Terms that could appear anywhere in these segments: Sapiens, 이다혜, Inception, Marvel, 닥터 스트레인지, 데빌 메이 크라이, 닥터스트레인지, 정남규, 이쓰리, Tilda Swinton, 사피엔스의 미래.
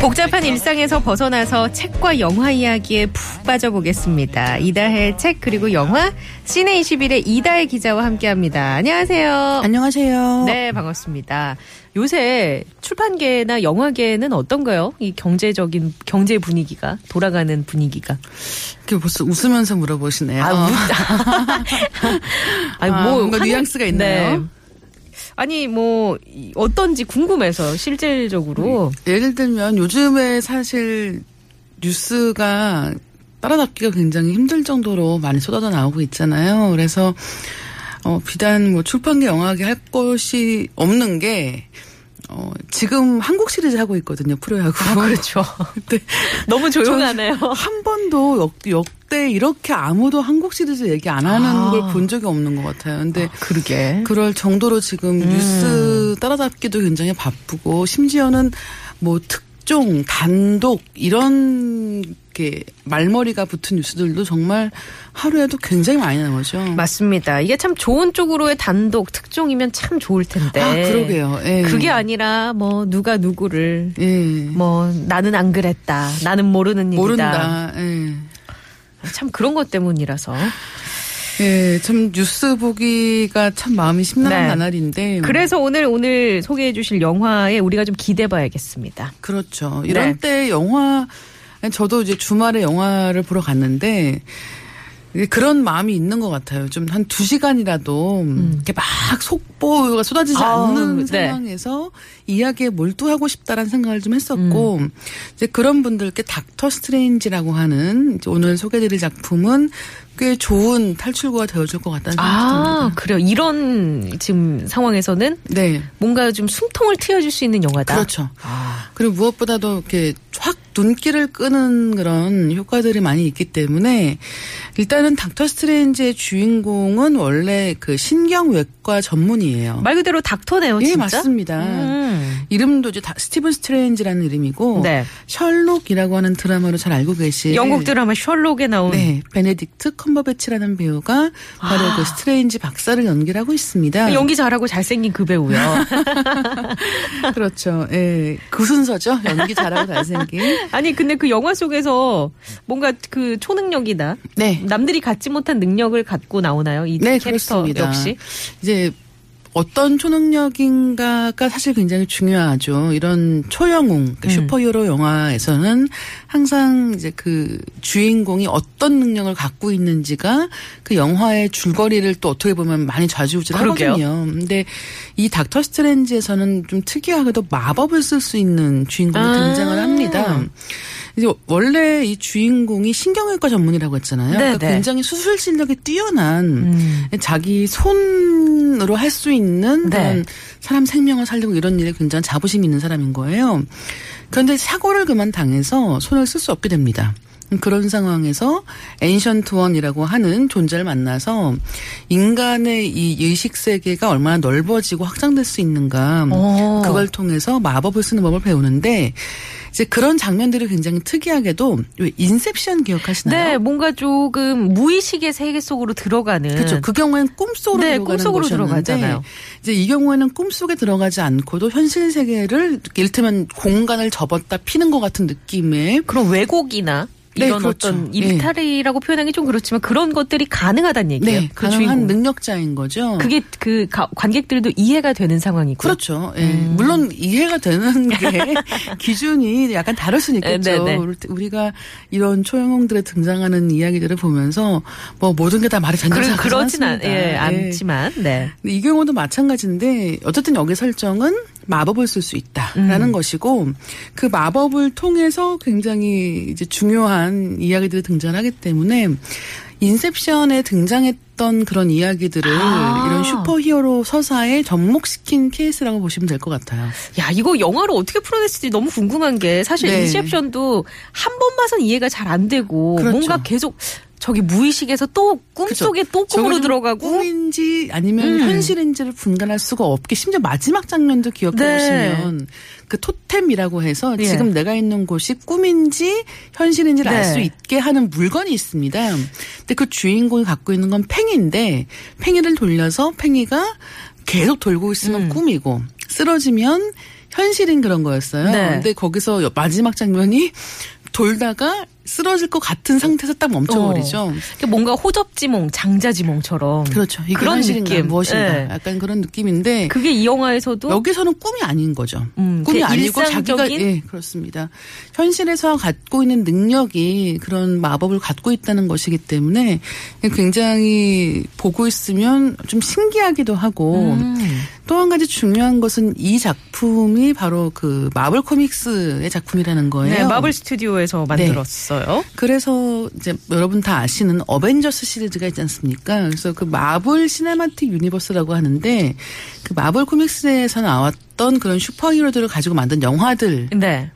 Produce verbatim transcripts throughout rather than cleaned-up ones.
복잡한 일상에서 벗어나서 책과 영화 이야기에 푹 빠져보겠습니다. 이다혜 책 그리고 영화 시네이십일의 이다혜 기자와 함께합니다. 안녕하세요. 안녕하세요. 네, 반갑습니다. 요새 출판계나 영화계는 어떤가요? 이 경제적인 경제 분위기가 돌아가는 분위기가. 이렇게 벌써 웃으면서 물어보시네요. 아, 웃다. 아니, 뭐 아, 뭔가 하늘, 뉘앙스가 있나요? 네. 아니 뭐 어떤지 궁금해서 실질적으로. 예를 들면 요즘에 사실 뉴스가 따라잡기가 굉장히 힘들 정도로 많이 쏟아져 나오고 있잖아요. 그래서 어, 비단 뭐 출판계 영화계 할 것이 없는 게 어, 지금 한국 시리즈 하고 있거든요. 프로야구. 아, 그렇죠. 네. 너무 조용하네요. 한 번도 역, 역대 이렇게 아무도 한국 시리즈 얘기 안 하는 아. 걸 본 적이 없는 것 같아요. 근데 아, 그러게. 그럴 정도로 지금 음. 뉴스 따라잡기도 굉장히 바쁘고, 심지어는 뭐 특종, 단독 이런 게 말머리가 붙은 뉴스들도 정말 하루에도 굉장히 많이 나오죠. 맞습니다. 이게 참 좋은 쪽으로의 단독, 특종이면 참 좋을 텐데. 아, 그러게요. 예. 그게 아니라 뭐 누가 누구를 예. 뭐 나는 안 그랬다, 나는 모르는 일이다. 모른다. 예. 참 그런 것 때문이라서. 예, 참 뉴스 보기가 참 마음이 심란한 네. 나날인데. 그래서 오늘 오늘 소개해 주실 영화에 우리가 좀 기대봐야겠습니다. 그렇죠. 이런 네. 때 영화. 저도 이제 주말에 영화를 보러 갔는데 그런 마음이 있는 것 같아요. 좀 한 두 시간이라도 음. 이렇게 막 속보가 쏟아지지 아, 않는 네. 상황에서 이야기에 몰두하고 싶다라는 생각을 좀 했었고 음. 이제 그런 분들께 닥터 스트레인지라고 하는 오늘 소개드릴 작품은 꽤 좋은 탈출구가 되어줄 것 같다는 생각이 듭니다. 아, 그래요. 이런 지금 상황에서는 네. 뭔가 좀 숨통을 트여줄 수 있는 영화다. 그렇죠. 아. 그리고 무엇보다도 이렇게 확 눈길을 끄는 그런 효과들이 많이 있기 때문에, 일단은 닥터 스트레인지의 주인공은 원래 그 신경외과 전문의예요. 말 그대로 닥터네요, 진짜? 예, 맞습니다. 음. 이름도 이제 다, 스티븐 스트레인지라는 이름이고 네. 셜록이라고 하는 드라마로 잘 알고 계신 영국 드라마 셜록에 나온 네, 베네딕트 컴버배치라는 배우가 바로 아. 그 스트레인지 박사를 연기를 하고 있습니다. 연기 잘하고 잘생긴 그 배우요. 그렇죠. 예, 그 순서죠. 연기 잘하고 잘생긴. 아니 근데 그 영화 속에서 뭔가 그 초능력이나 네. 남들이 갖지 못한 능력을 갖고 나오나요? 이 네, 캐릭터 그렇습니다. 역시. 이제 어떤 초능력인가가 사실 굉장히 중요하죠. 이런 초영웅, 그러니까 슈퍼히어로 음. 영화에서는 항상 이제 그 주인공이 어떤 능력을 갖고 있는지가 그 영화의 줄거리를 또 어떻게 보면 많이 좌지우지하거든요. 근데 이 닥터 스트레인지에서는 좀 특이하게도 마법을 쓸 수 있는 주인공이 아~ 등장을 합니다. 이제 원래 이 주인공이 신경외과 전문이라고 했잖아요. 그러니까 굉장히 수술 실력이 뛰어난 음. 자기 손으로 할 수 있는 있는 네. 사람 생명을 살리고 이런 일에 굉장히 자부심이 있는 사람인 거예요. 그런데 사고를 그만 당해서 손을 쓸 수 없게 됩니다. 그런 상황에서 엔션트 원이라고 하는 존재를 만나서 인간의 이 의식 세계가 얼마나 넓어지고 확장될 수 있는가 오. 그걸 통해서 마법을 쓰는 법을 배우는데, 이제 그런 장면들이 굉장히 특이하게도 왜 인셉션 기억하시나요? 네, 뭔가 조금 무의식의 세계 속으로 들어가는. 그렇죠. 그 경우에는 꿈속으로 네, 들어가는 꿈속으로 들어가잖아요. 이제 이 경우에는 꿈속에 들어가지 않고도 현실 세계를 이를테면 공간을 접었다 피는 것 같은 느낌의 그런 왜곡이나 이런 네, 그렇죠. 어떤 일탈이라고 네. 표현하기 좀 그렇지만 그런 것들이 가능하다는 얘기예요. 네, 그 가능한 주인공. 능력자인 거죠. 그게 그 관객들도 이해가 되는 상황이고. 그렇죠. 예. 음. 물론 이해가 되는 게 기준이 약간 다를 수는 있겠죠. 네, 네. 우리가 이런 초영웅들의 등장하는 이야기들을 보면서 뭐 모든 게 다 말이 된다고 생각하지는 예, 예. 않지만. 네. 이 경우도 마찬가지인데 어쨌든 여기 설정은 마법을 쓸 수 있다라는 음. 것이고, 그 마법을 통해서 굉장히 이제 중요한 이야기들이 등장하기 때문에 인셉션에 등장했던 그런 이야기들을 아. 이런 슈퍼히어로 서사에 접목시킨 케이스라고 보시면 될 것 같아요. 야, 이거 영화로 어떻게 풀어냈을지 너무 궁금한 게 사실 네. 인셉션도 한 번 봐선 이해가 잘 안 되고 그렇죠. 뭔가 계속 저기 무의식에서 또 꿈속에 그쵸. 또 꿈으로 들어가고 꿈인지 아니면 음. 현실인지를 분간할 수가 없게 심지어 마지막 장면도 기억해보시면 네. 그 토템이라고 해서 예. 지금 내가 있는 곳이 꿈인지 현실인지를 네. 알 수 있게 하는 물건이 있습니다. 근데 그 주인공이 갖고 있는 건 팽이인데 팽이를 돌려서 팽이가 계속 돌고 있으면 음. 꿈이고 쓰러지면 현실인 그런 거였어요. 네. 근데 거기서 마지막 장면이 돌다가 쓰러질 것 같은 상태에서 딱 멈춰버리죠. 어. 그러니까 뭔가 호접지몽, 장자지몽처럼. 그렇죠. 이게 그런 느낌. 무엇인가. 네. 약간 그런 느낌인데. 그게 이 영화에서도. 여기서는 꿈이 아닌 거죠. 음, 꿈이 아니고 일상적인? 자기가. 예, 그렇습니다. 현실에서 갖고 있는 능력이 그런 마법을 갖고 있다는 것이기 때문에 굉장히 보고 있으면 좀 신기하기도 하고 음. 또 한 가지 중요한 것은 이 작품이 바로 그 마블 코믹스의 작품이라는 거예요. 네, 마블 스튜디오에서 만들었어요. 네. 그래서 이제 여러분 다 아시는 어벤져스 시리즈가 있지 않습니까? 그래서 그 마블 시네마틱 유니버스라고 하는데 그 마블 코믹스에서 나왔던 그런 슈퍼히어로들을 가지고 만든 영화들 네.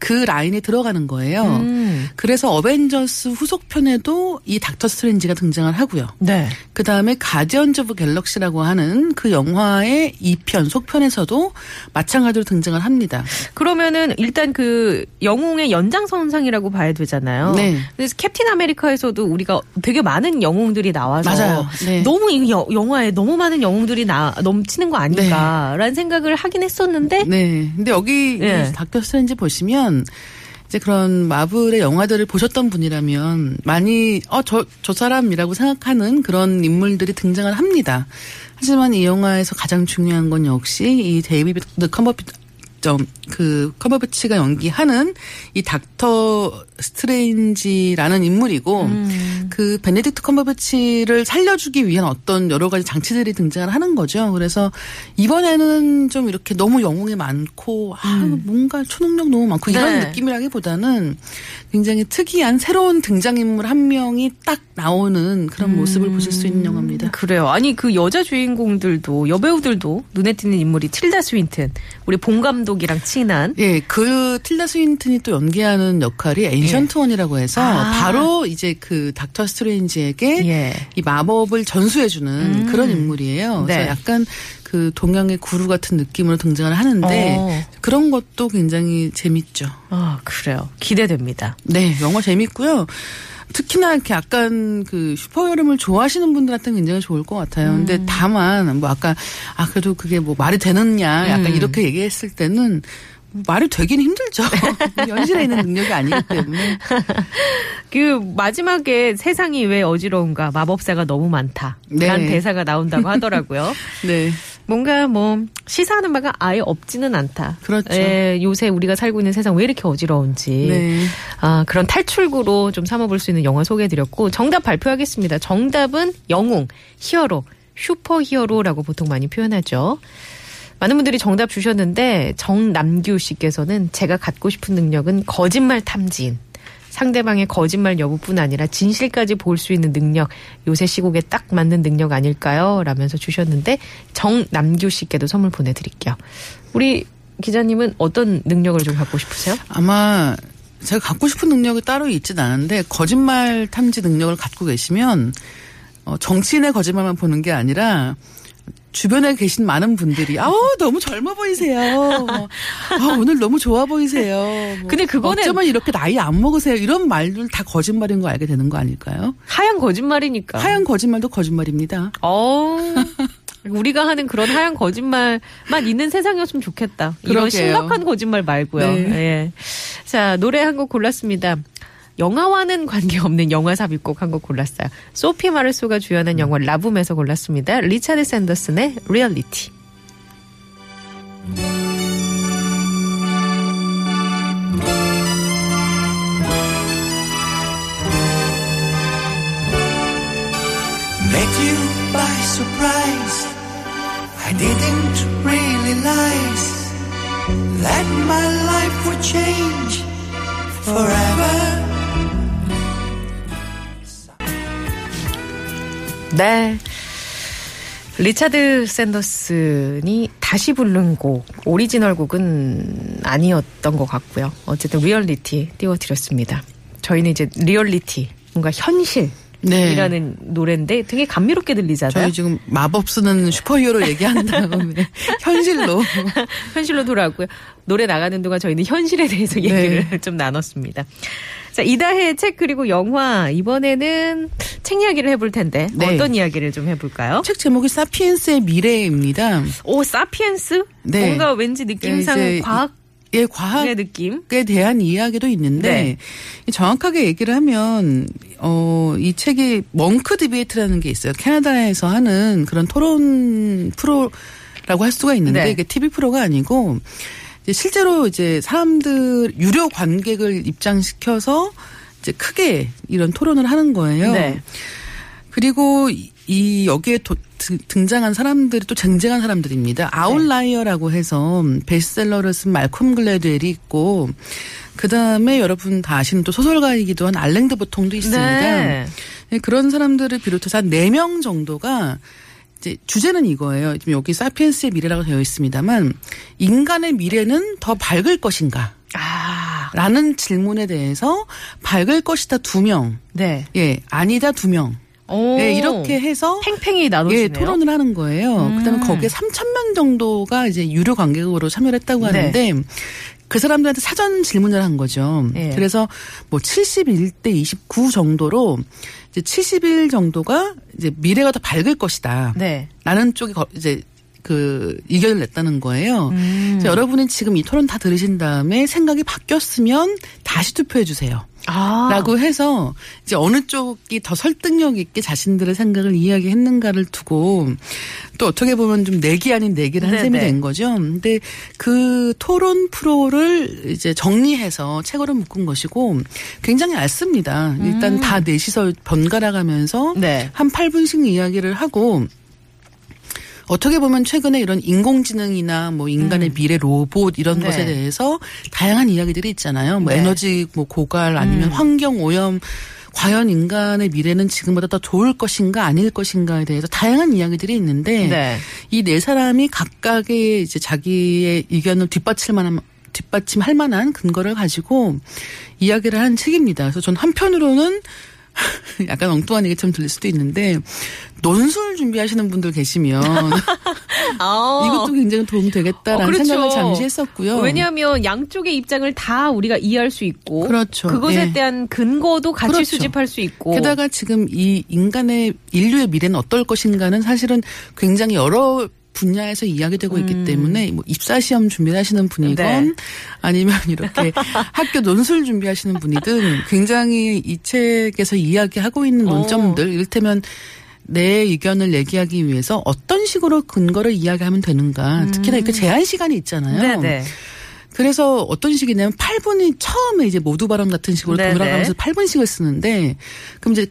그 라인에 들어가는 거예요. 음. 그래서 어벤져스 후속편에도 이 닥터 스트레인지가 등장을 하고요. 네. 그다음에 가디언즈 오브 갤럭시라고 하는 그 영화의 이 편, 속편에서도 마찬가지로 등장을 합니다. 그러면은 일단 그 영웅의 연장선상이라고 봐야 되잖아요. 네. 그래서 캡틴 아메리카에서도 우리가 되게 많은 영웅들이 나와서 맞아요. 네. 너무 이 여, 영화에 너무 많은 영웅들이 나, 넘치는 거 아닌가라는 네. 생각을 하긴 했었는데 네. 근데 여기 네. 닥터 스트레인지 보시면 이제 그런 마블의 영화들을 보셨던 분이라면 많이 어, 저, 저 사람이라고 생각하는 그런 인물들이 등장을 합니다. 하지만 이 영화에서 가장 중요한 건 역시 이 데이비드 그 컴버배치가 연기하는 이 닥터 스트레인지라는 인물이고 음. 그 베네딕트 컴버배치를 살려주기 위한 어떤 여러 가지 장치들이 등장을 하는 거죠. 그래서 이번에는 좀 이렇게 너무 영웅이 많고 아, 음. 뭔가 초능력 너무 많고 네. 이런 느낌이라기보다는 굉장히 특이한 새로운 등장인물 한 명이 딱 나오는 그런 음. 모습을 보실 수 있는 영화입니다. 그래요. 아니 그 여자 주인공들도 여배우들도 눈에 띄는 인물이 틸다 스윈튼 우리 본 감독이랑 친한 예, 그 틸다 스윈튼이 또 연기하는 역할이 엔션트 예. 원이라고 해서 아. 바로 이제 그 닥터 스트레인지에게 예. 이 마법을 전수해주는 음. 그런 인물이에요. 네. 그래서 약간 그 동양의 구루 같은 느낌으로 등장을 하는데 어. 그런 것도 굉장히 재밌죠. 아 그래요. 기대됩니다. 네, 영화 재밌고요. 특히나 이렇게 약간 그 슈퍼히어로를 좋아하시는 분들한테는 굉장히 좋을 것 같아요. 음. 근데 다만 뭐 아까 아 그래도 그게 뭐 말이 되느냐 약간 음. 이렇게 얘기했을 때는 말이 되긴 힘들죠. 현실에 있는 능력이 아니기 때문에. 그 마지막에 세상이 왜 어지러운가 마법사가 너무 많다라는 네. 대사가 나온다고 하더라고요. 네. 뭔가 뭐 시사하는 바가 아예 없지는 않다. 그렇죠. 예, 요새 우리가 살고 있는 세상 왜 이렇게 어지러운지 네. 아, 그런 탈출구로 좀 삼아볼 수 있는 영화 소개해드렸고 정답 발표하겠습니다. 정답은 영웅, 히어로, 슈퍼히어로라고 보통 많이 표현하죠. 많은 분들이 정답 주셨는데 정남규 씨께서는 제가 갖고 싶은 능력은 거짓말 탐지인. 상대방의 거짓말 여부뿐 아니라 진실까지 볼 수 있는 능력, 요새 시국에 딱 맞는 능력 아닐까요? 라면서 주셨는데 정남규 씨께도 선물 보내드릴게요. 우리 기자님은 어떤 능력을 좀 갖고 싶으세요? 아마 제가 갖고 싶은 능력이 따로 있진 않은데 거짓말 탐지 능력을 갖고 계시면 정치인의 거짓말만 보는 게 아니라 주변에 계신 많은 분들이 아우 너무 젊어 보이세요. 아, 오늘 너무 좋아 보이세요. 뭐, 근데 그거는 어쩌면 이렇게 나이 안 먹으세요. 이런 말들 다 거짓말인 거 알게 되는 거 아닐까요? 하얀 거짓말이니까. 하얀 거짓말도 거짓말입니다. 어. 우리가 하는 그런 하얀 거짓말만 있는 세상이었으면 좋겠다. 이런 그러게요. 심각한 거짓말 말고요. 네. 예. 자, 노래 한 곡 골랐습니다. 영화와는 관계없는 영화 삽입곡 한 곡 골랐어요. 소피 마르소가 주연한 영화 라붐에서 골랐습니다. 리차드 샌더슨의 리얼리티. Met you by surprise. I didn't realize that my life would change forever. 네. 리차드 샌더슨이 다시 부른 곡, 오리지널 곡은 아니었던 것 같고요. 어쨌든 리얼리티 띄워드렸습니다. 저희는 이제 리얼리티, 뭔가 현실. 네. 이라는 노래인데 되게 감미롭게 들리잖아요. 저희 지금 마법 쓰는 슈퍼히어로 얘기한 다음에 현실로 현실로 돌아왔고요. 노래 나가는 동안 저희는 현실에 대해서 얘기를 네. 좀 나눴습니다. 자, 이다혜의 책 그리고 영화, 이번에는 책 이야기를 해볼 텐데 네. 어떤 이야기를 좀 해볼까요? 책 제목이 사피엔스의 미래입니다. 오, 사피엔스? 네. 뭔가 왠지 느낌상 네, 과학 예, 과학의 느낌에 대한 이야기도 있는데 네. 정확하게 얘기를 하면 어, 이 책이 멍크 디베이트라는 게 있어요. 캐나다에서 하는 그런 토론 프로라고 할 수가 있는데 네. 이게 티비 프로가 아니고 이제 실제로 이제 사람들 유료 관객을 입장시켜서 이제 크게 이런 토론을 하는 거예요. 네. 그리고 이 여기에 도, 등장한 사람들이 또 쟁쟁한 사람들입니다. 아웃라이어라고 해서 베스트셀러를 쓴 말콤 글래드웰이 있고 그다음에 여러분 다 아시는 또 소설가이기도 한 알랭 드 보통도 있습니다. 네. 그런 사람들을 비롯해서 한 네 명 정도가 이제 주제는 이거예요. 지금 여기 사피엔스의 미래라고 되어 있습니다만 인간의 미래는 더 밝을 것인가? 아. 라는 질문에 대해서 밝을 것이다 두 명. 네. 예, 아니다 두 명. 오, 네, 이렇게 해서 팽팽히 나눠지네요. 예, 토론을 하는 거예요. 음. 그다음에 거기에 삼천 명 정도가 이제 유료 관객으로 참여를 했다고 하는데 네. 그 사람들한테 사전 질문을 한 거죠. 네. 그래서 뭐 칠십일 대 이십구 정도로 이제 칠십일 정도가 이제 미래가 더 밝을 것이다. 네. 라는 쪽이 이제 그 의견을 냈다는 거예요. 음. 그래서 여러분이 지금 이 토론 다 들으신 다음에 생각이 바뀌었으면 다시 투표해 주세요. 아. 라고 해서 이제 어느 쪽이 더 설득력 있게 자신들의 생각을 이야기했는가를 두고 또 어떻게 보면 좀 내기 아닌 내기를 한 셈이 된 거죠. 근데 그 토론 프로를 이제 정리해서 책으로 묶은 것이고 굉장히 얇습니다. 일단 음. 다 넷이서 번갈아가면서 네. 한 팔 분씩 이야기를 하고 어떻게 보면 최근에 이런 인공지능이나 뭐 인간의 음. 미래 로봇 이런 네. 것에 대해서 다양한 이야기들이 있잖아요. 뭐 네. 에너지 뭐 고갈 아니면 음. 환경 오염 과연 인간의 미래는 지금보다 더 좋을 것인가 아닐 것인가에 대해서 다양한 이야기들이 있는데 네. 이 네 사람이 각각의 이제 자기의 의견을 뒷받칠 만한 뒷받침할 만한 근거를 가지고 이야기를 한 책입니다. 그래서 전 한편으로는 약간 엉뚱한 얘기처럼 들릴 수도 있는데 논술 준비하시는 분들 계시면 어. 이것도 굉장히 도움 되겠다라는 어, 그렇죠. 생각을 잠시 했었고요. 왜냐하면 양쪽의 입장을 다 우리가 이해할 수 있고 그렇죠. 그것에 예. 대한 근거도 같이 그렇죠. 수집할 수 있고 게다가 지금 이 인간의 인류의 미래는 어떨 것인가는 사실은 굉장히 여러 분야에서 이야기되고 음. 있기 때문에 뭐 입사시험 준비하시는 분이건 네. 아니면 이렇게 학교 논술 준비하시는 분이든 굉장히 이 책에서 이야기하고 있는 논점들 오. 이를테면 내 의견을 얘기하기 위해서 어떤 식으로 근거를 이야기하면 되는가 음. 특히나 이렇게 제한 시간이 있잖아요. 네네. 그래서 어떤 식이냐면 팔 분이 처음에 이제 모두 발언 같은 식으로 네네. 돌아가면서 팔 분씩을 쓰는데 그럼 이제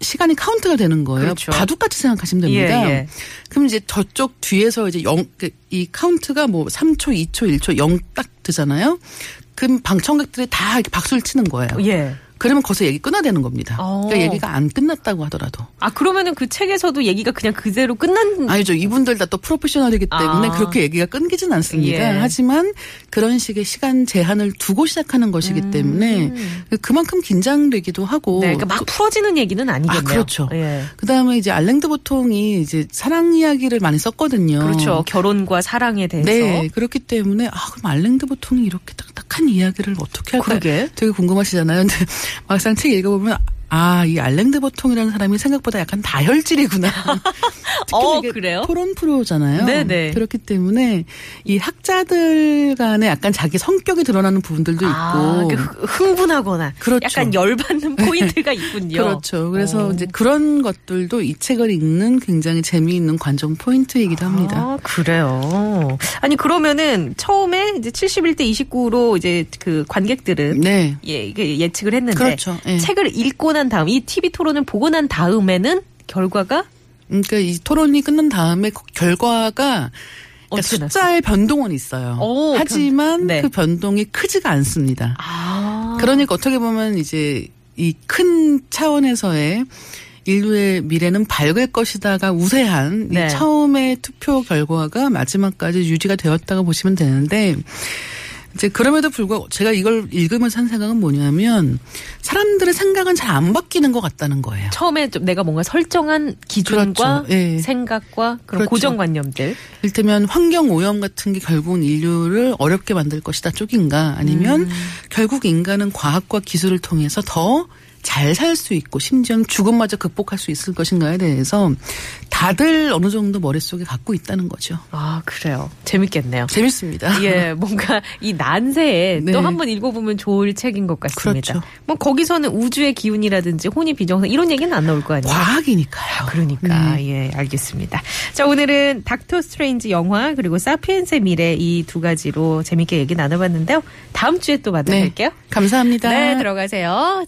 시간이 카운트가 되는 거예요. 그렇죠. 바둑같이 생각하시면 됩니다. 예, 예. 그럼 이제 저쪽 뒤에서 이제 영, 이 카운트가 뭐 삼 초, 이 초, 일 초, 영 딱 되잖아요. 그럼 방청객들이 다 이렇게 박수를 치는 거예요. 예. 그러면 거기서 얘기 끝나되는 겁니다. 그러니까 얘기가 안 끝났다고 하더라도. 아, 그러면은 그 책에서도 얘기가 그냥 그대로 끝난. 아니죠. 이분들 다 또 프로페셔널이기 때문에 아. 그렇게 얘기가 끊기진 않습니다. 예. 하지만 그런 식의 시간 제한을 두고 시작하는 것이기 음. 때문에 그만큼 긴장되기도 하고. 네, 그러니까 막 풀어지는 얘기는 아니겠네요. 아, 그렇죠. 예. 그다음에 이제 알랭드 보통이 이제 사랑 이야기를 많이 썼거든요. 그렇죠. 결혼과 사랑에 대해서. 네, 그렇기 때문에 아, 그럼 알랭드 보통이 이렇게 딱딱한 이야기를 어떻게 할까? 그러게. 되게 궁금하시잖아요. 근데 막상 책 읽어보면 아, 이 알랭드 보통이라는 사람이 생각보다 약간 다혈질이구나. 특히 어, 이게 그래요? 토론 프로잖아요. 네네. 그렇기 때문에 이 학자들 간에 약간 자기 성격이 드러나는 부분들도 아, 있고 그러니까 흥분하거나 그렇죠. 약간 열받는 포인트가 있군요. 그렇죠. 그래서 오. 이제 그런 것들도 이 책을 읽는 굉장히 재미있는 관전 포인트이기도 합니다. 아, 그래요. 아니 그러면은 처음에 이제 칠십일 대 이십구로 이제 그 관객들은 네. 예, 예측을 했는데 그렇죠. 예. 책을 읽고 난 다음 이 티비 토론을 보고 난 다음에는 결과가 그러니까 이 토론이 끝난 다음에 결과가 그러니까 숫자의 변동은 있어요. 오, 하지만 변, 네. 그 변동이 크지가 않습니다. 아. 그러니까 어떻게 보면 이제 이 큰 차원에서의 인류의 미래는 밝을 것이다가 우세한 네. 이 처음의 투표 결과가 마지막까지 유지가 되었다고 보시면 되는데 이제 그럼에도 불구하고 제가 이걸 읽으면서 한 생각은 뭐냐면 사람들의 생각은 잘 안 바뀌는 것 같다는 거예요. 처음에 좀 내가 뭔가 설정한 기준과 그렇죠. 예. 생각과 그런 그렇죠. 고정관념들. 이를테면 환경오염 같은 게 결국은 인류를 어렵게 만들 것이다 쪽인가 아니면 음. 결국 인간은 과학과 기술을 통해서 더 잘 살 수 있고 심지어 죽음마저 극복할 수 있을 것인가에 대해서 다들 어느 정도 머릿속에 갖고 있다는 거죠. 아 그래요. 재밌겠네요. 재밌습니다. 예, 뭔가 이 난세에 네. 또 한 번 읽어보면 좋을 책인 것 같습니다. 그렇죠. 뭐 거기서는 우주의 기운이라든지 혼이 비정상 이런 얘기는 안 나올 거 아니에요. 과학이니까요. 그러니까 음. 예, 알겠습니다. 자 오늘은 닥터 스트레인지 영화 그리고 사피엔스의 미래 이 두 가지로 재밌게 얘기 나눠봤는데요. 다음 주에 또 만나뵐게요. 네. 감사합니다. 네 들어가세요.